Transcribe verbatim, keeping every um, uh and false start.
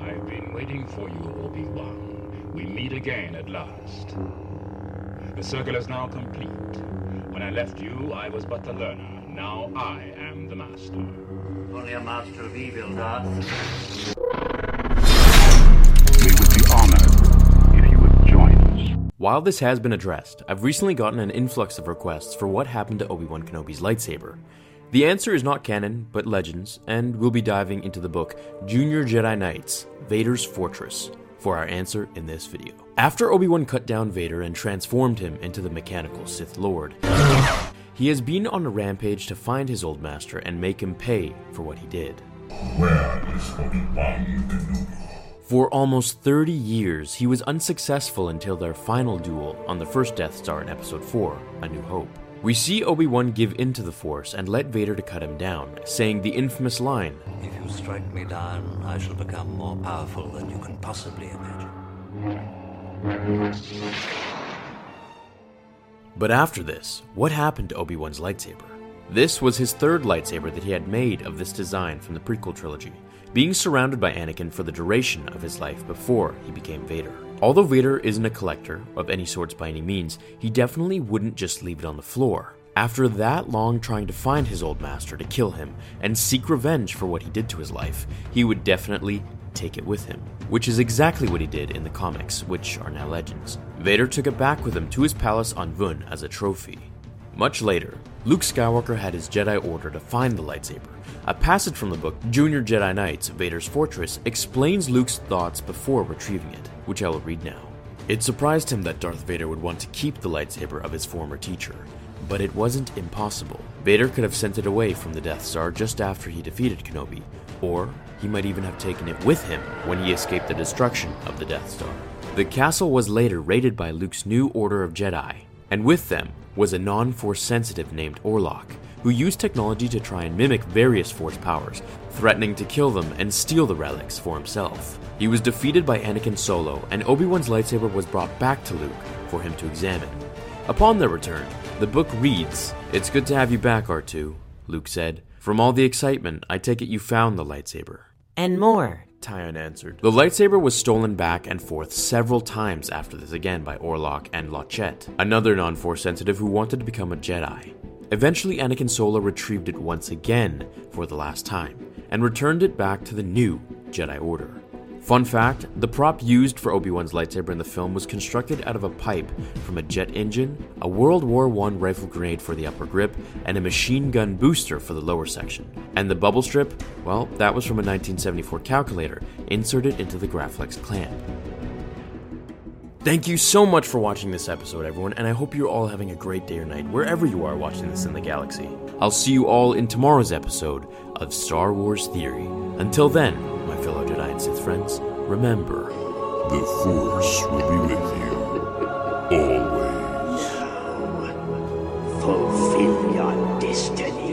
I've been waiting for you, Obi-Wan. We meet again at last. The circle is now complete. When I left you, I was but the learner. Now I am the master. Only a master of evil, Darth. We would be honored if you would join us. While this has been addressed, I've recently gotten an influx of requests for what happened to Obi-Wan Kenobi's lightsaber. The answer is not canon, but Legends, and we'll be diving into the book Junior Jedi Knights, Vader's Fortress, for our answer in this video. After Obi-Wan cut down Vader and transformed him into the mechanical Sith Lord, he has been on a rampage to find his old master and make him pay for what he did. Where is Obi-Wan Kenobi? For almost thirty years, he was unsuccessful until their final duel on the first Death Star in Episode four, A New Hope. We see Obi-Wan give in to the Force and let Vader to cut him down, saying the infamous line, "If you strike me down, I shall become more powerful than you can possibly imagine." But after this, what happened to Obi-Wan's lightsaber? This was his third lightsaber that he had made of this design from the prequel trilogy, being surrounded by Anakin for the duration of his life before he became Vader. Although Vader isn't a collector of any sorts by any means, he definitely wouldn't just leave it on the floor. After that long trying to find his old master to kill him and seek revenge for what he did to his life, he would definitely take it with him, which is exactly what he did in the comics, which are now Legends. Vader took it back with him to his palace on Vjun as a trophy. Much later, Luke Skywalker had his Jedi Order to find the lightsaber. A passage from the book Junior Jedi Knights, Vader's Fortress explains Luke's thoughts before retrieving it, which I will read now. It surprised him that Darth Vader would want to keep the lightsaber of his former teacher, but it wasn't impossible. Vader could have sent it away from the Death Star just after he defeated Kenobi, or he might even have taken it with him when he escaped the destruction of the Death Star. The castle was later raided by Luke's new Order of Jedi, and with them was a non-Force sensitive named Orlok, who used technology to try and mimic various Force powers, threatening to kill them and steal the relics for himself. He was defeated by Anakin Solo, and Obi-Wan's lightsaber was brought back to Luke for him to examine. Upon their return, the book reads, "It's good to have you back, R two, Luke said. From all the excitement, I take it you found the lightsaber." "And more," Tion answered. The lightsaber was stolen back and forth several times after this, again by Orlok and Lachette, another non-Force sensitive who wanted to become a Jedi. Eventually, Anakin Solo retrieved it once again for the last time, and returned it back to the new Jedi Order. Fun fact, the prop used for Obi-Wan's lightsaber in the film was constructed out of a pipe from a jet engine, a World War One rifle grenade for the upper grip, and a machine gun booster for the lower section. And the bubble strip? Well, that was from a nineteen seventy-four calculator inserted into the Graflex clamp. Thank you so much for watching this episode, everyone, and I hope you're all having a great day or night wherever you are watching this in the galaxy. I'll see you all in tomorrow's episode of Star Wars Theory. Until then, my fellow Jedi and Sith friends, remember, the Force will be with you, always. Now, fulfill your destiny.